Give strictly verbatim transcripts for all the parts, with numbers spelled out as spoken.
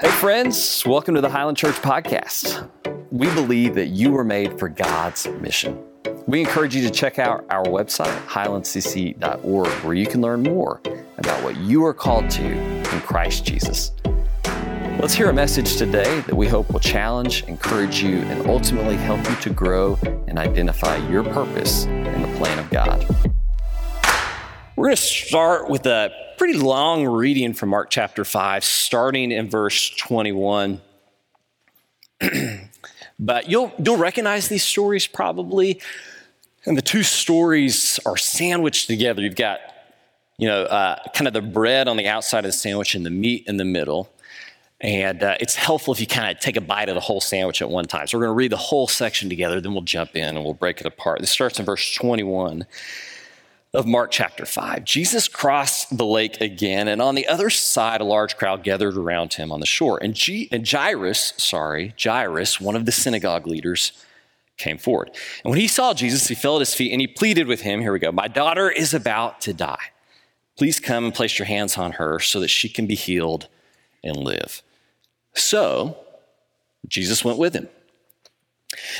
Hey friends, welcome to the Highland Church Podcast. We believe that you were made for God's mission. We encourage you to check out our website, highland c c dot org, where you can learn more about what you are called to in Christ Jesus. Let's hear a message today that we hope will challenge, encourage you, and ultimately help you to grow and identify your purpose in the plan of God. We're going to start with a pretty long reading from Mark chapter five, starting in verse twenty-one. But you'll you'll recognize these stories probably, and the two stories are sandwiched together. You've got, you know, uh, kind of the bread on the outside of the sandwich and the meat in the middle, and uh, it's helpful if you kind of take a bite of the whole sandwich at one time. So we're going to read the whole section together, then we'll jump in and we'll break it apart. This starts in verse twenty-one. Of Mark chapter five. Jesus crossed the lake again, and on the other side, a large crowd gathered around him on the shore. And, G- and Jairus, sorry, Jairus, one of the synagogue leaders, came forward. And when he saw Jesus, he fell at his feet and he pleaded with him, here we go, "My daughter is about to die. Please come and place your hands on her so that she can be healed and live." So Jesus went with him.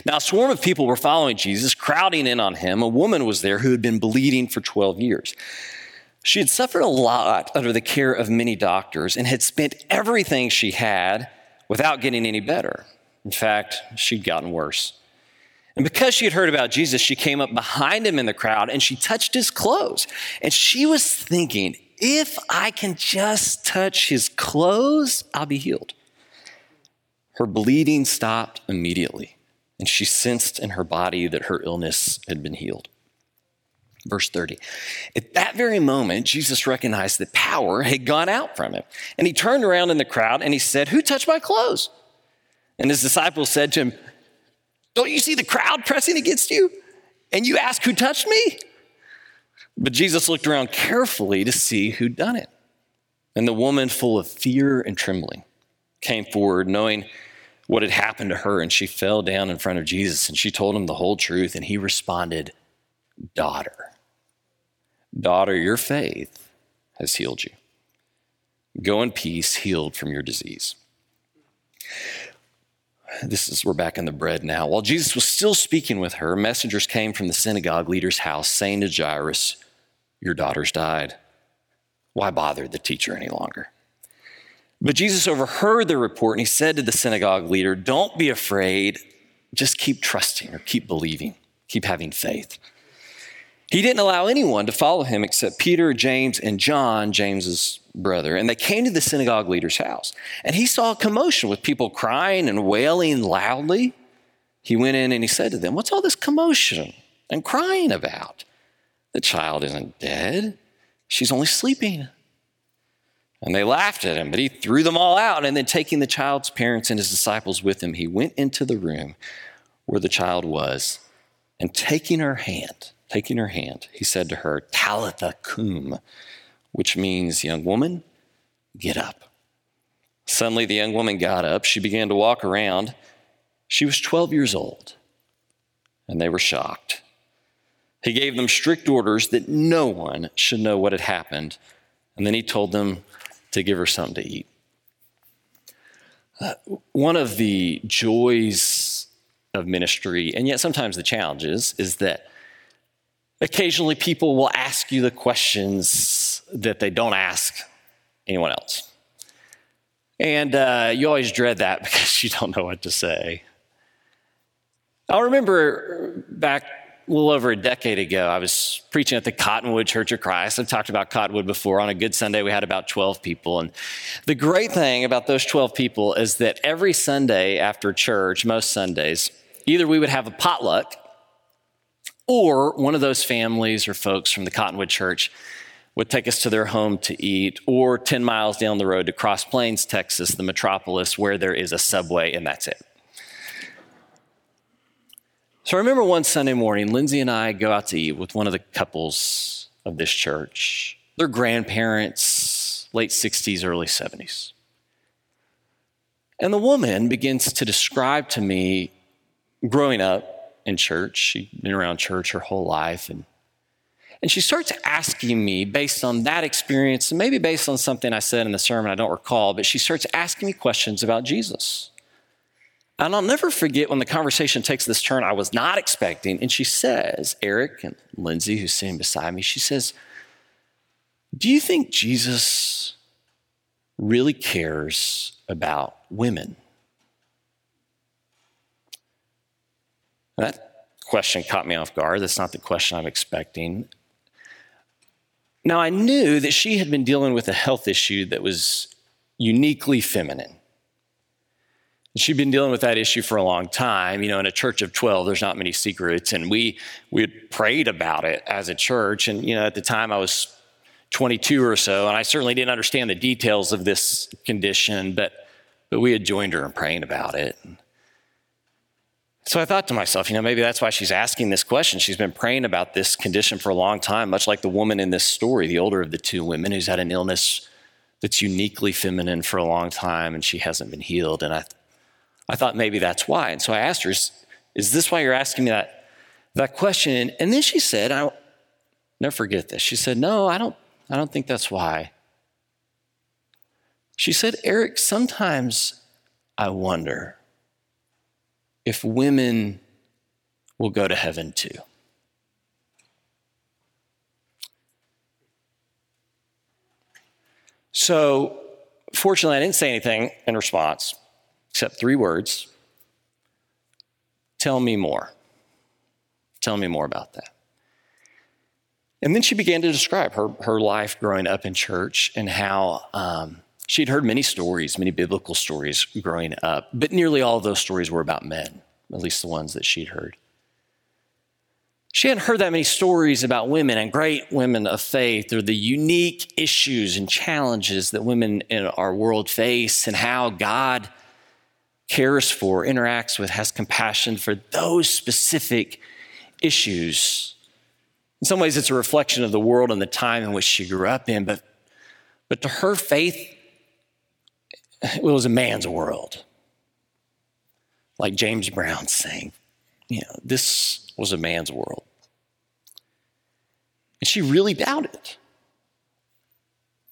Now, a swarm of people were following Jesus, crowding in on him. A woman was there who had been bleeding for twelve years. She had suffered a lot under the care of many doctors and had spent everything she had without getting any better. In fact, she'd gotten worse. And because she had heard about Jesus, she came up behind him in the crowd and she touched his clothes. And she was thinking, if I can just touch his clothes, I'll be healed. Her bleeding stopped immediately. And she sensed in her body that her illness had been healed. Verse thirty, at that very moment, Jesus recognized that power had gone out from him. And he turned around in the crowd and he said, "Who touched my clothes?" And his disciples said to him, "Don't you see the crowd pressing against you? And you ask who touched me?" But Jesus looked around carefully to see who'd done it. And the woman, full of fear and trembling, came forward, knowing what had happened to her, and she fell down in front of Jesus, and she told him the whole truth, and he responded, "Daughter, daughter, your faith has healed you. Go in peace, healed from your disease." This is, we're back in the bread now. While Jesus was still speaking with her, messengers came from the synagogue leader's house saying to Jairus, "Your daughter's died. Why bother the teacher any longer?" But Jesus overheard their report and he said to the synagogue leader, "Don't be afraid, just keep trusting," or keep believing, keep having faith. He didn't allow anyone to follow him except Peter, James, and John, James's brother. And they came to the synagogue leader's house. And he saw a commotion with people crying and wailing loudly. He went in and he said to them, "What's all this commotion and crying about? The child isn't dead, she's only sleeping." And they laughed at him, but he threw them all out. And then taking the child's parents and his disciples with him, he went into the room where the child was. And taking her hand, taking her hand, he said to her, "Talitha cum," which means, "Young woman, get up." Suddenly the young woman got up. She began to walk around. She was twelve years old. And they were shocked. He gave them strict orders that no one should know what had happened. And then he told them to give her something to eat. Uh, one of the joys of ministry, and yet sometimes the challenges, is that occasionally people will ask you the questions that they don't ask anyone else. And uh, you always dread that because you don't know what to say. I remember back a little over a decade ago, I was preaching at the Cottonwood Church of Christ. I've talked about Cottonwood before. On a good Sunday, we had about twelve people. And the great thing about those twelve people is that every Sunday after church, most Sundays, either we would have a potluck or one of those families or folks from the Cottonwood Church would take us to their home to eat, or ten miles down the road to Cross Plains, Texas, the metropolis, where there is a Subway and that's it. So I remember one Sunday morning, Lindsay and I go out to eat with one of the couples of this church. Their grandparents, late sixties, early seventies. And the woman begins to describe to me growing up in church. She'd been around church her whole life. And And she starts asking me, based on that experience, and maybe based on something I said in the sermon, I don't recall, but she starts asking me questions about Jesus. And I'll never forget when the conversation takes this turn I was not expecting, and she says, Eric and Lindsay, who's sitting beside me, she says, do you think Jesus really cares about women? That question caught me off guard. That's not the question I'm expecting. Now, I knew that she had been dealing with a health issue that was uniquely feminine. She'd been dealing with that issue for a long time. You know, in a church of twelve, there's not many secrets. And we we had prayed about it as a church. And, you know, at the time I was twenty-two or so, and I certainly didn't understand the details of this condition, but, but we had joined her in praying about it. So I thought to myself, you know, maybe that's why she's asking this question. She's been praying about this condition for a long time, much like the woman in this story, the older of the two women who's had an illness that's uniquely feminine for a long time, and she hasn't been healed. And I I thought maybe that's why. And so I asked her, is, is this why you're asking me that, that question? And, and then she said, I'll never forget this. She said, no, I don't, I don't think that's why. She said, Eric, sometimes I wonder if women will go to heaven too. So fortunately, I didn't say anything in response, except three words. Tell me more. Tell me more about that. And then she began to describe her, her life growing up in church and how um, she'd heard many stories, many biblical stories growing up, but nearly all of those stories were about men, at least the ones that she'd heard. She hadn't heard that many stories about women and great women of faith or the unique issues and challenges that women in our world face and how God cares for, interacts with, has compassion for those specific issues. In some ways, it's a reflection of the world and the time in which she grew up in, but, but to her faith, it was a man's world. Like James Brown sang, you know, this was a man's world. And she really doubted.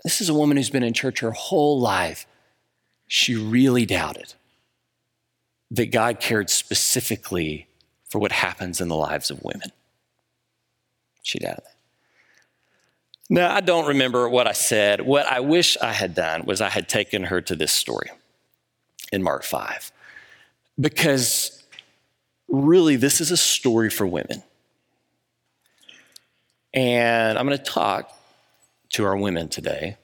This is a woman who's been in church her whole life. She really doubted that God cared specifically for what happens in the lives of women. She doubted that. Now, I don't remember what I said. What I wish I had done was I had taken her to this story in Mark five, because really this is a story for women. And I'm going to talk to our women today.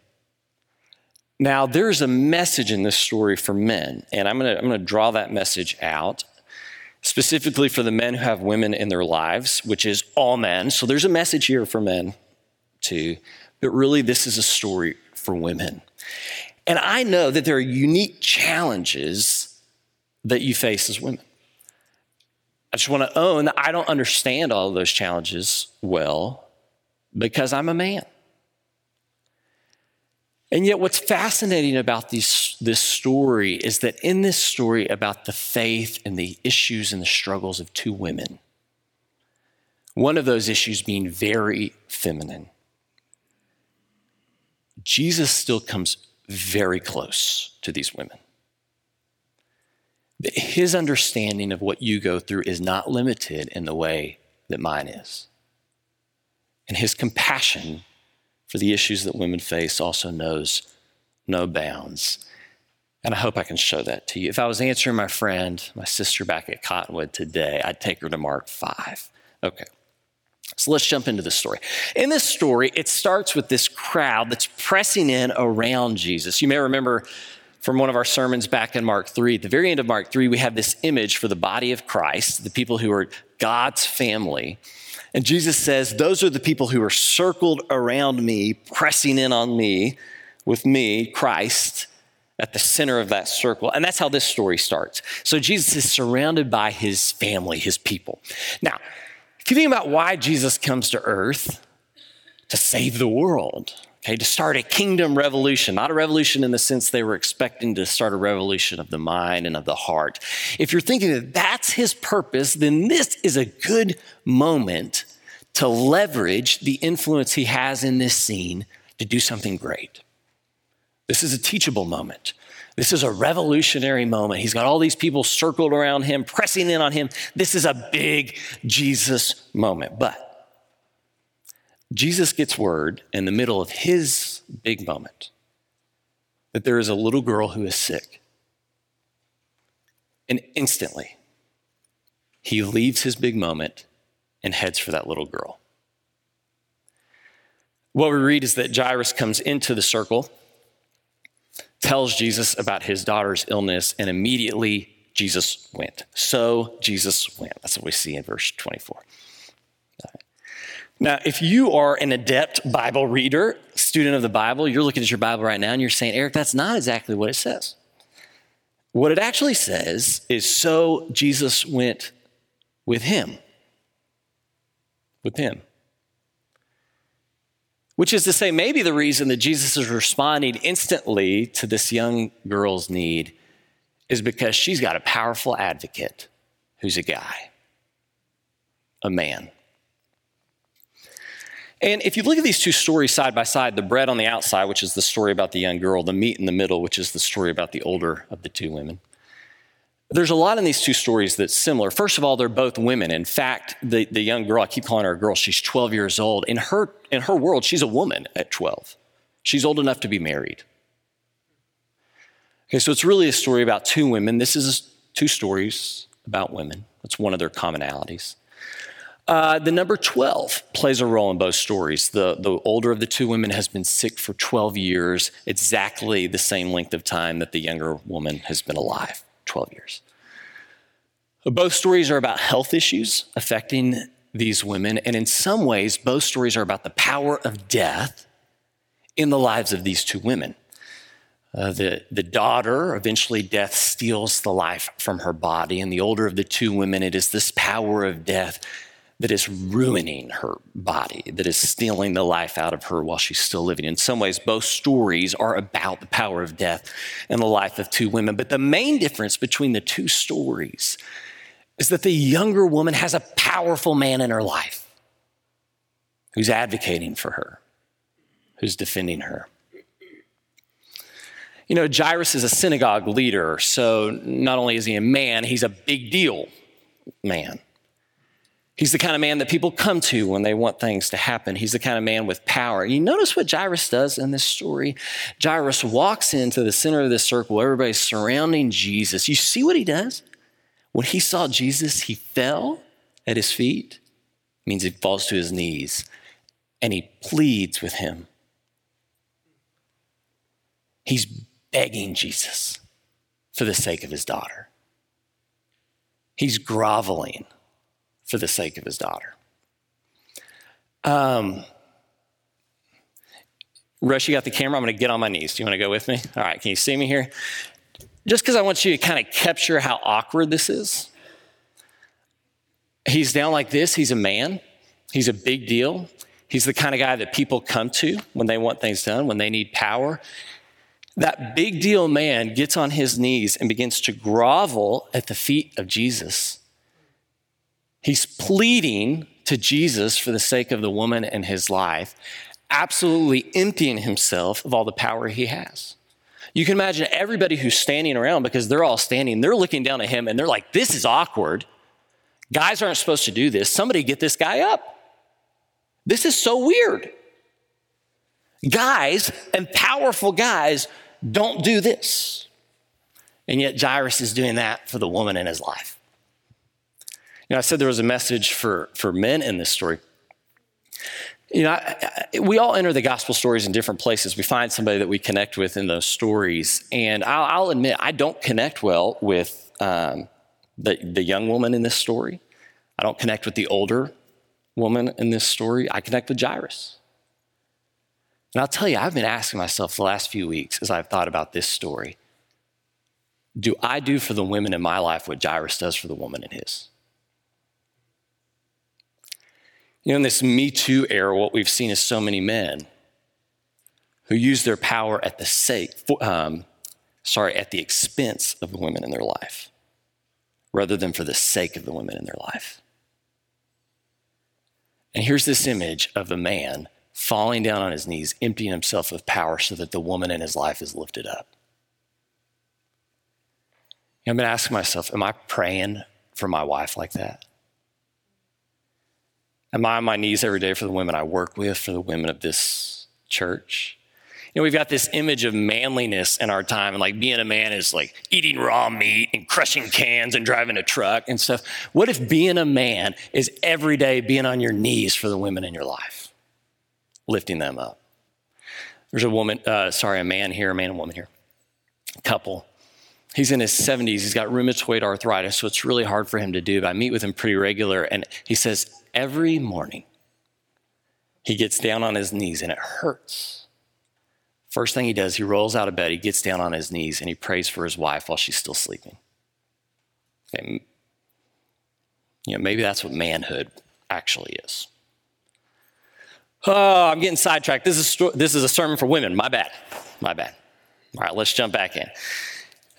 Now, there's a message in this story for men, and I'm going to I'm going to draw that message out specifically for the men who have women in their lives, which is all men. So there's a message here for men too, but really this is a story for women. And I know that there are unique challenges that you face as women. I just want to own that I don't understand all of those challenges well because I'm a man. And yet what's fascinating about these, this story is that in this story about the faith and the issues and the struggles of two women, one of those issues being very feminine, Jesus still comes very close to these women. His understanding of what you go through is not limited in the way that mine is. And his compassion for the issues that women face also knows no bounds. And I hope I can show that to you. If I was answering my friend, my sister back at Cottonwood today, I'd take her to Mark five. Okay, so let's jump into the story. In this story, it starts with this crowd that's pressing in around Jesus. You may remember from one of our sermons back in Mark three, at the very end of Mark three, we have this image for the body of Christ, the people who are God's family. And Jesus says, those are the people who are circled around me, pressing in on me, with me, Christ, at the center of that circle. And that's how this story starts. So Jesus is surrounded by his family, his people. Now, if you think about why Jesus comes to earth, to save the world, okay, to start a kingdom revolution, not a revolution in the sense they were expecting to start a revolution of the mind and of the heart. If you're thinking that that's his purpose, then this is a good moment to leverage the influence he has in this scene to do something great. This is a teachable moment. This is a revolutionary moment. He's got all these people circled around him, pressing in on him. This is a big Jesus moment. But Jesus gets word in the middle of his big moment that there is a little girl who is sick. And instantly, he leaves his big moment and heads for that little girl. What we read is that Jairus comes into the circle, tells Jesus about his daughter's illness, and immediately Jesus went. So Jesus went. That's what we see in verse twenty-four. Now, if you are an adept Bible reader, student of the Bible, you're looking at your Bible right now and you're saying, Eric, that's not exactly what it says. What it actually says is, so Jesus went with him. With him. Which is to say, maybe the reason that Jesus is responding instantly to this young girl's need is because she's got a powerful advocate who's a guy, a man. And if you look at these two stories side by side, the bread on the outside, which is the story about the young girl, the meat in the middle, which is the story about the older of the two women, there's a lot in these two stories that's similar. First of all, they're both women. In fact, the, the young girl, I keep calling her a girl, she's twelve years old. In her, in her world, she's a woman at twelve. She's old enough to be married. Okay, so it's really a story about two women. This is two stories about women. That's one of their commonalities. Uh, the number twelve plays a role in both stories. The, the older of the two women has been sick for twelve years, exactly the same length of time that the younger woman has been alive, twelve years. Both stories are about health issues affecting these women, and in some ways, both stories are about the power of death in the lives of these two women. Uh, the, the daughter, eventually death steals the life from her body, and the older of the two women, it is this power of death that is ruining her body, that is stealing the life out of her while she's still living. In some ways, both stories are about the power of death in the life of two women. But the main difference between the two stories is that the younger woman has a powerful man in her life who's advocating for her, who's defending her. You know, Jairus is a synagogue leader, so not only is he a man, he's a big deal man. He's the kind of man that people come to when they want things to happen. He's the kind of man with power. You notice what Jairus does in this story? Jairus walks into the center of this circle. Everybody's surrounding Jesus. You see what he does? When he saw Jesus, he fell at his feet. It means he falls to his knees. And he pleads with him. He's begging Jesus for the sake of his daughter. He's groveling for the sake of his daughter. Um, Rush, you got the camera? I'm going to get on my knees. Do you want to go with me? All right, can you see me here? Just because I want you to kind of capture how awkward this is. He's down like this. He's a man. He's a big deal. He's the kind of guy that people come to when they want things done, when they need power. That big deal man gets on his knees and begins to grovel at the feet of Jesus. He's pleading to Jesus for the sake of the woman and his life, absolutely emptying himself of all the power he has. You can imagine everybody who's standing around, because they're all standing, they're looking down at him and they're like, this is awkward. Guys aren't supposed to do this. Somebody get this guy up. This is so weird. Guys and powerful guys don't do this. And yet Jairus is doing that for the woman in his life. You know, I said there was a message for, for men in this story. You know, I, I, we all enter the gospel stories in different places. We find somebody that we connect with in those stories. And I'll, I'll admit, I don't connect well with um, the, the young woman in this story. I don't connect with the older woman in this story. I connect with Jairus. And I'll tell you, I've been asking myself the last few weeks as I've thought about this story, do I do for the women in my life what Jairus does for the woman in his? You know, in this Me Too era, what we've seen is so many men who use their power at the sake, um, sorry, at the expense of the women in their life, rather than for the sake of the women in their life. And here's this image of a man falling down on his knees, emptying himself of power so that the woman in his life is lifted up. I'm going to ask myself, am I praying for my wife like that? Am I on my knees every day for the women I work with, for the women of this church? You know, we've got this image of manliness in our time, and like being a man is like eating raw meat and crushing cans and driving a truck and stuff. What if being a man is every day being on your knees for the women in your life, lifting them up? There's a woman, uh, sorry, a man here, a man and woman here, a couple. He's in his seventies. He's got rheumatoid arthritis, so it's really hard for him to do, but I meet with him pretty regular, and he says every morning he gets down on his knees, and it hurts. First thing he does, he rolls out of bed, he gets down on his knees, and he prays for his wife while she's still sleeping. And, you know, maybe that's what manhood actually is. Oh, I'm getting sidetracked. This is this is a sermon for women. My bad. My bad. All right, let's jump back in.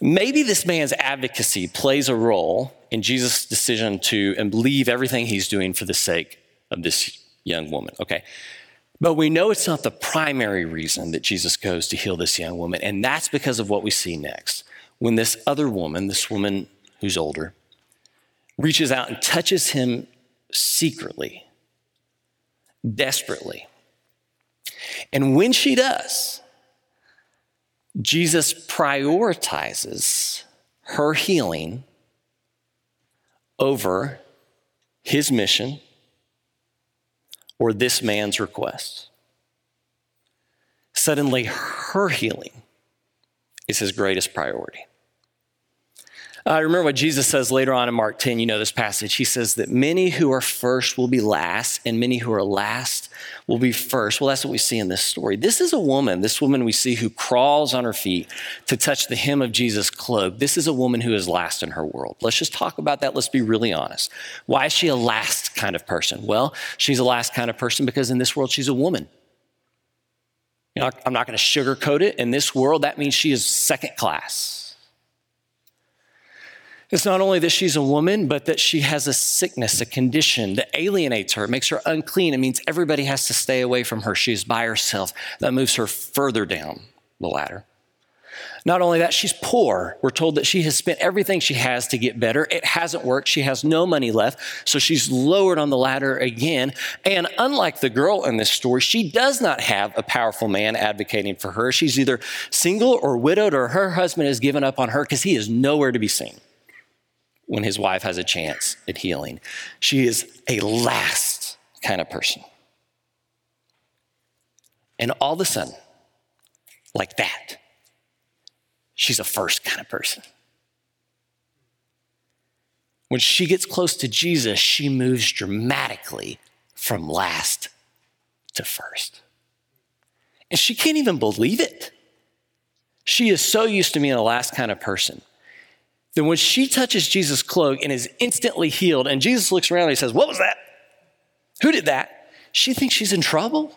Maybe this man's advocacy plays a role in Jesus' decision to and leave everything he's doing for the sake of this young woman, okay? But we know it's not the primary reason that Jesus goes to heal this young woman, and that's because of what we see next. When this other woman, this woman who's older, reaches out and touches him secretly, desperately. And when she does, Jesus prioritizes her healing over his mission or this man's request. Suddenly, her healing is his greatest priority. I uh, remember what Jesus says later on in Mark ten, you know this passage. He says that many who are first will be last, and many who are last will be first. Well, that's what we see in this story. This is a woman, this woman we see who crawls on her feet to touch the hem of Jesus' cloak. This is a woman who is last in her world. Let's just talk about that. Let's be really honest. Why is she a last kind of person? Well, she's a last kind of person because in this world, she's a woman. You know, I'm not going to sugarcoat it. In this world, that means she is second class. It's not only that she's a woman, but that she has a sickness, a condition that alienates her, makes her unclean. It means everybody has to stay away from her. She's by herself. That moves her further down the ladder. Not only that, she's poor. We're told that she has spent everything she has to get better. It hasn't worked. She has no money left, so she's lowered on the ladder again. And unlike the girl in this story, she does not have a powerful man advocating for her. She's either single or widowed, or her husband has given up on her because he is nowhere to be seen when his wife has a chance at healing. She is a last kind of person. And all of a sudden, like that, she's a first kind of person. When she gets close to Jesus, she moves dramatically from last to first. And she can't even believe it. She is so used to being a last kind of person. Then when she touches Jesus' cloak and is instantly healed, and Jesus looks around and he says, "What was that? Who did that?" She thinks she's in trouble.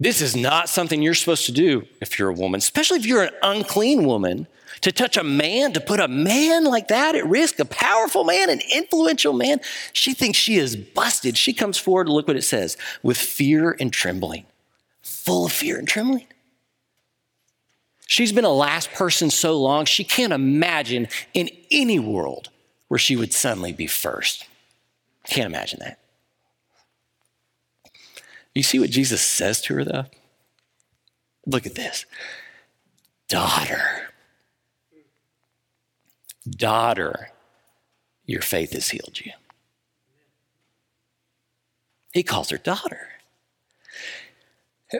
This is not something you're supposed to do if you're a woman, especially if you're an unclean woman, to touch a man, to put a man like that at risk, a powerful man, an influential man. She thinks she is busted. She comes forward, look what it says, with fear and trembling, full of fear and trembling. She's been a last person so long, she can't imagine in any world where she would suddenly be first. Can't imagine that. You see what Jesus says to her, though? Look at this. Daughter. Daughter, your faith has healed you. He calls her daughter.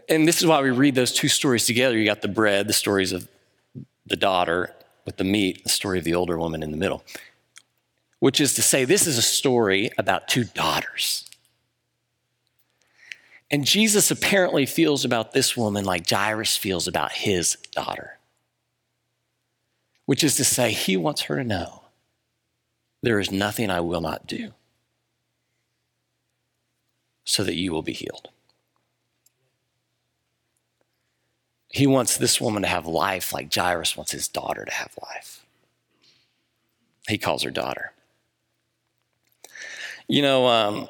And this is why we read those two stories together. You got the bread, the stories of the daughter with the meat, the story of the older woman in the middle, which is to say this is a story about two daughters. And Jesus apparently feels about this woman like Jairus feels about his daughter, which is to say he wants her to know there is nothing I will not do so that you will be healed. He wants this woman to have life like Jairus wants his daughter to have life. He calls her daughter. You know, um,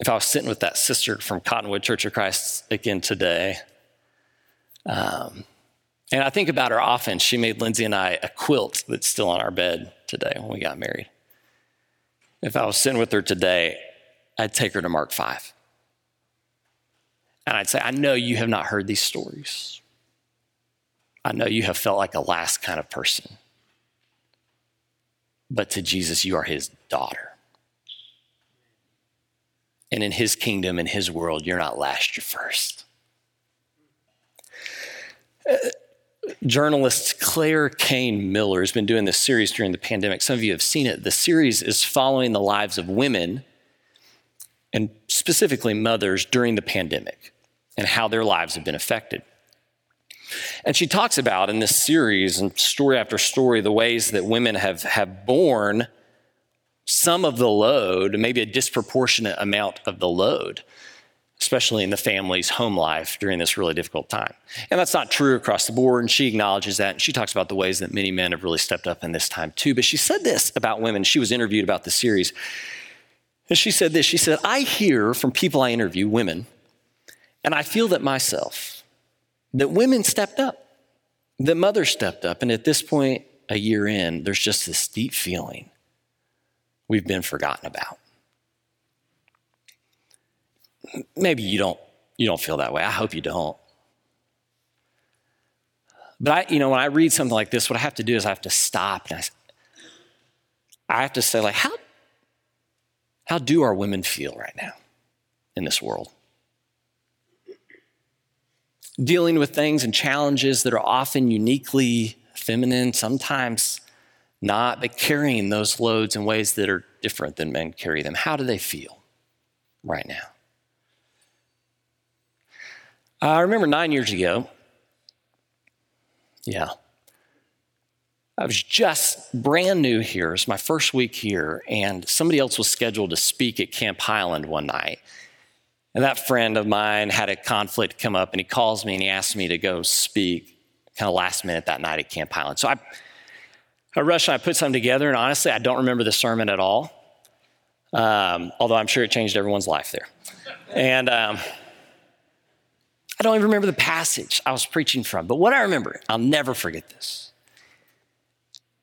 if I was sitting with that sister from Cottonwood Church of Christ again today, um, and I think about her often, she made Lindsay and I a quilt that's still on our bed today when we got married. If I was sitting with her today, I'd take her to Mark five. And I'd say, I know you have not heard these stories. I know you have felt like a last kind of person. But to Jesus, you are his daughter. And in his kingdom, in his world, you're not last, you're first. Uh, journalist Claire Kane Miller has been doing this series during the pandemic. Some of you have seen it. The series is following the lives of women, and specifically mothers, during the pandemic and how their lives have been affected. And she talks about in this series and story after story the ways that women have, have borne some of the load, maybe a disproportionate amount of the load, especially in the family's home life during this really difficult time. And that's not true across the board, and she acknowledges that, and she talks about the ways that many men have really stepped up in this time too. But she said this about women. She was interviewed about the series, and she said this. She said, I hear from people I interview, women, and I feel that myself, that women stepped up, that mothers stepped up. And at this point, a year in, there's just this deep feeling we've been forgotten about. Maybe you don't, you don't feel that way. I hope you don't. But I, you know, when I read something like this, what I have to do is I have to stop and I, I have to say, like, how, how do our women feel right now in this world? Dealing with things and challenges that are often uniquely feminine, sometimes not, but carrying those loads in ways that are different than men carry them. How do they feel right now? I remember nine years ago, yeah, I was just brand new here. It was my first week here, and somebody else was scheduled to speak at Camp Highland one night. And that friend of mine had a conflict come up, and he calls me and he asks me to go speak kind of last minute that night at Camp Highland. So I, I rushed and I put something together, and honestly, I don't remember the sermon at all, um, although I'm sure it changed everyone's life there. And um, I don't even remember the passage I was preaching from, but what I remember, I'll never forget this,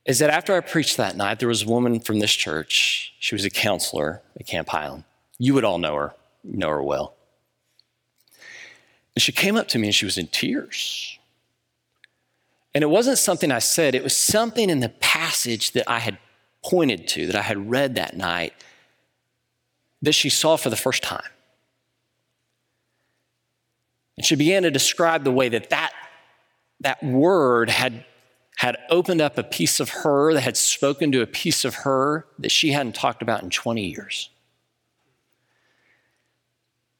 is that after I preached that night, there was a woman from this church. She was a counselor at Camp Highland. You would all know her. know her well. And she came up to me and she was in tears. And it wasn't something I said, it was something in the passage that I had pointed to, that I had read that night, that she saw for the first time. And she began to describe the way that that, that word had, had opened up a piece of her, that had spoken to a piece of her that she hadn't talked about in twenty years.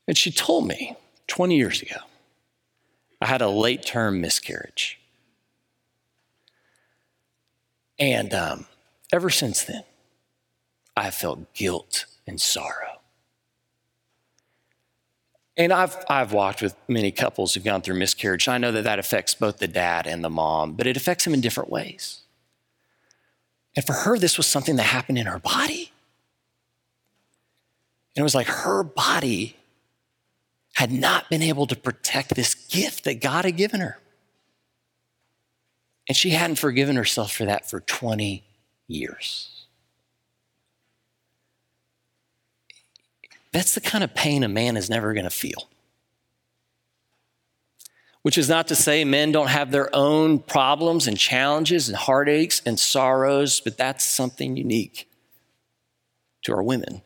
And she told me twenty years ago, I had a late-term miscarriage. And um, ever since then, I felt guilt and sorrow. And I've I've walked with many couples who've gone through miscarriage. I know that that affects both the dad and the mom, but it affects them in different ways. And for her, this was something that happened in her body. And it was like her body had not been able to protect this gift that God had given her. And she hadn't forgiven herself for that for twenty years. That's the kind of pain a man is never going to feel. Which is not to say men don't have their own problems and challenges and heartaches and sorrows, but that's something unique to our women.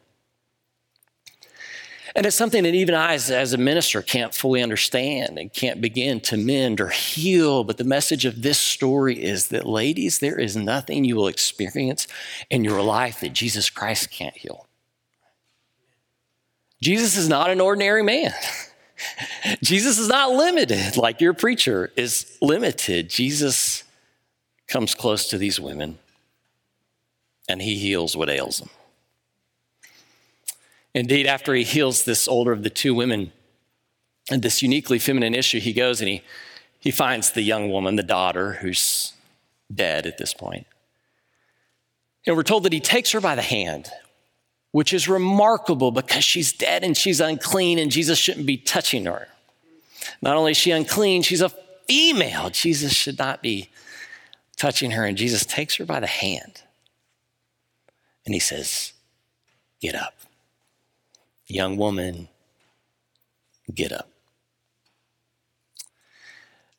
And it's something that even I, as, as a minister, can't fully understand and can't begin to mend or heal. But the message of this story is that, ladies, there is nothing you will experience in your life that Jesus Christ can't heal. Jesus is not an ordinary man. Jesus is not limited, like your preacher is limited. Jesus comes close to these women, and he heals what ails them. Indeed, after he heals this older of the two women and this uniquely feminine issue, he goes and he, he finds the young woman, the daughter, who's dead at this point. And we're told that he takes her by the hand which is remarkable because she's dead and she's unclean and Jesus shouldn't be touching her. Not only is she unclean, she's a female. Jesus should not be touching her. And Jesus takes her by the hand and he says, "Get up. Young woman, get up."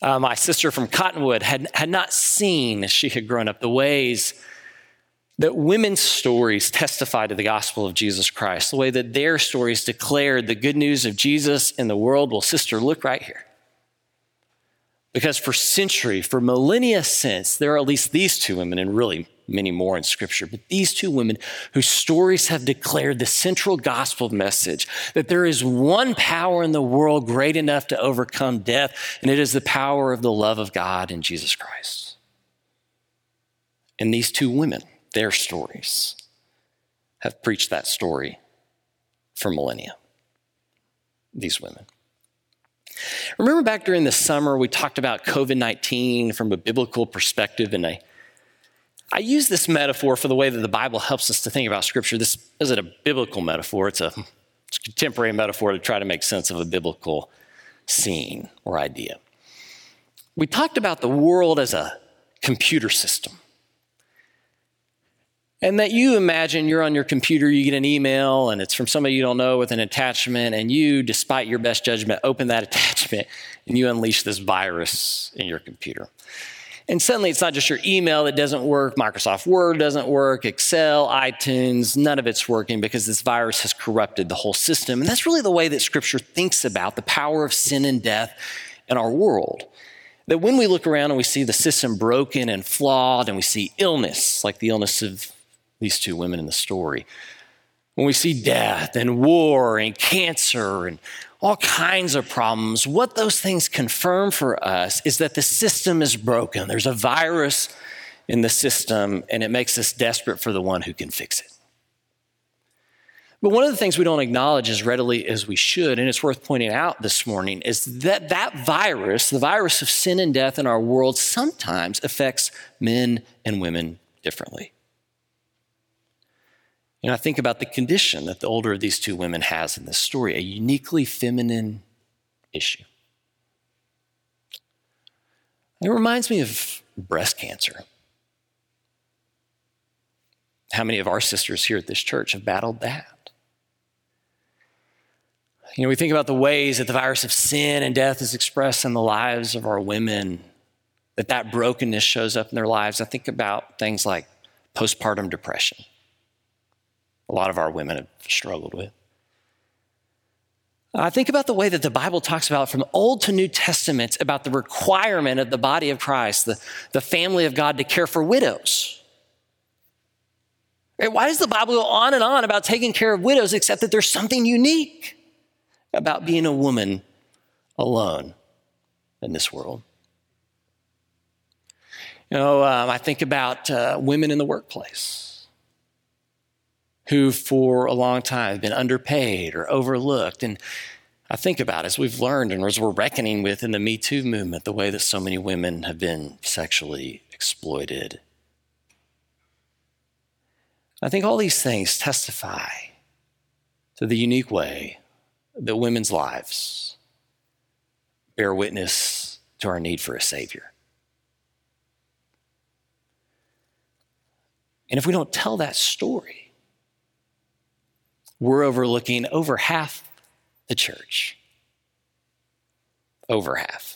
Uh, my sister from Cottonwood had, had not seen, as she had grown up, the ways that women's stories testify to the gospel of Jesus Christ, the way that their stories declared the good news of Jesus in the world. Well, sister, look right here. Because for centuries, for millennia since, there are at least these two women, and really many more in Scripture, but these two women whose stories have declared the central gospel message that there is one power in the world great enough to overcome death, and it is the power of the love of God in Jesus Christ. And these two women, their stories, have preached that story for millennia, these women. Remember back during the summer, we talked about covid nineteen from a biblical perspective, and I, I use this metaphor for the way that the Bible helps us to think about Scripture. This isn't a biblical metaphor. It's a, it's a contemporary metaphor to try to make sense of a biblical scene or idea. We talked about the world as a computer system, and that you imagine you're on your computer, you get an email, and it's from somebody you don't know with an attachment, and you, despite your best judgment, open that attachment, and you unleash this virus in your computer. And suddenly, it's not just your email that doesn't work, Microsoft Word doesn't work, Excel, iTunes, none of it's working because this virus has corrupted the whole system. And that's really the way that Scripture thinks about the power of sin and death in our world. That when we look around and we see the system broken and flawed, and we see illness, like the illness of these two women in the story. When we see death and war and cancer and all kinds of problems, what those things confirm for us is that the system is broken. There's a virus in the system, and it makes us desperate for the one who can fix it. But one of the things we don't acknowledge as readily as we should, and it's worth pointing out this morning, is that that virus, the virus of sin and death in our world, sometimes affects men and women differently. And I think about the condition that the older of these two women has in this story, a uniquely feminine issue. It reminds me of breast cancer. How many of our sisters here at this church have battled that? You know, we think about the ways that the virus of sin and death is expressed in the lives of our women, that that brokenness shows up in their lives. I think about things like postpartum depression. A lot of our women have struggled with. I think about the way that the Bible talks about from Old to New Testament about the requirement of the body of Christ, the, the family of God, to care for widows. Right? Why does the Bible go on and on about taking care of widows, except that there's something unique about being a woman alone in this world? You know, um, I think about uh, women in the workplace, who for a long time have been underpaid or overlooked. And I think about, as we've learned and as we're reckoning with in the Me Too movement, the way that so many women have been sexually exploited. I think all these things testify to the unique way that women's lives bear witness to our need for a Savior. And if we don't tell that story, we're overlooking over half the church. Over half.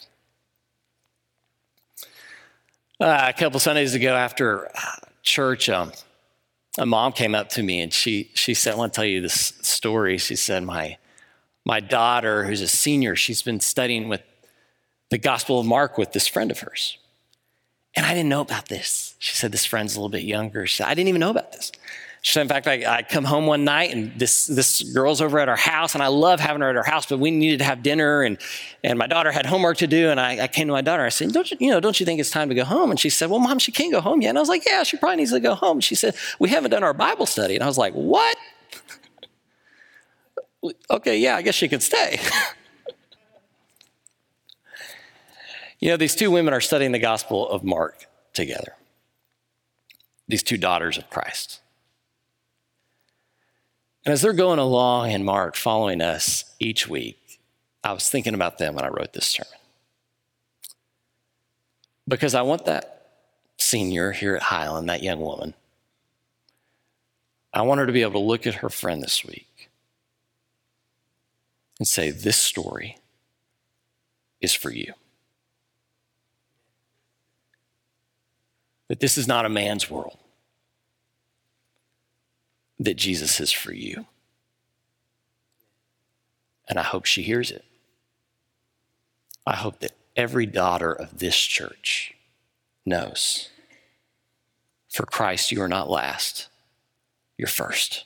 Uh, a couple Sundays ago after church, um, a mom came up to me and she she said, I want to tell you this story. She said, my, my daughter, who's a senior, she's been studying with the Gospel of Mark with this friend of hers. And I didn't know about this. She said, this friend's a little bit younger. She said, I didn't even know about this. She said, in fact, I, I come home one night and this this girl's over at our house, and I love having her at our house, but we needed to have dinner, and, and my daughter had homework to do, and I, I came to my daughter. I said, don't you, you know, don't you think it's time to go home? And she said, well, Mom, she can't go home yet. And I was like, yeah, she probably needs to go home. She said, we haven't done our Bible study. And I was like, what? Okay, yeah, I guess she could stay. You know, these two women are studying the Gospel of Mark together. These two daughters of Christ. And as they're going along in Mark, following us each week, I was thinking about them when I wrote this sermon. Because I want that senior here at Highland, that young woman, I want her to be able to look at her friend this week and say, this story is for you. That this is not a man's world. That Jesus is for you. And I hope she hears it. I hope that every daughter of this church knows, for Christ, you are not last, you're first.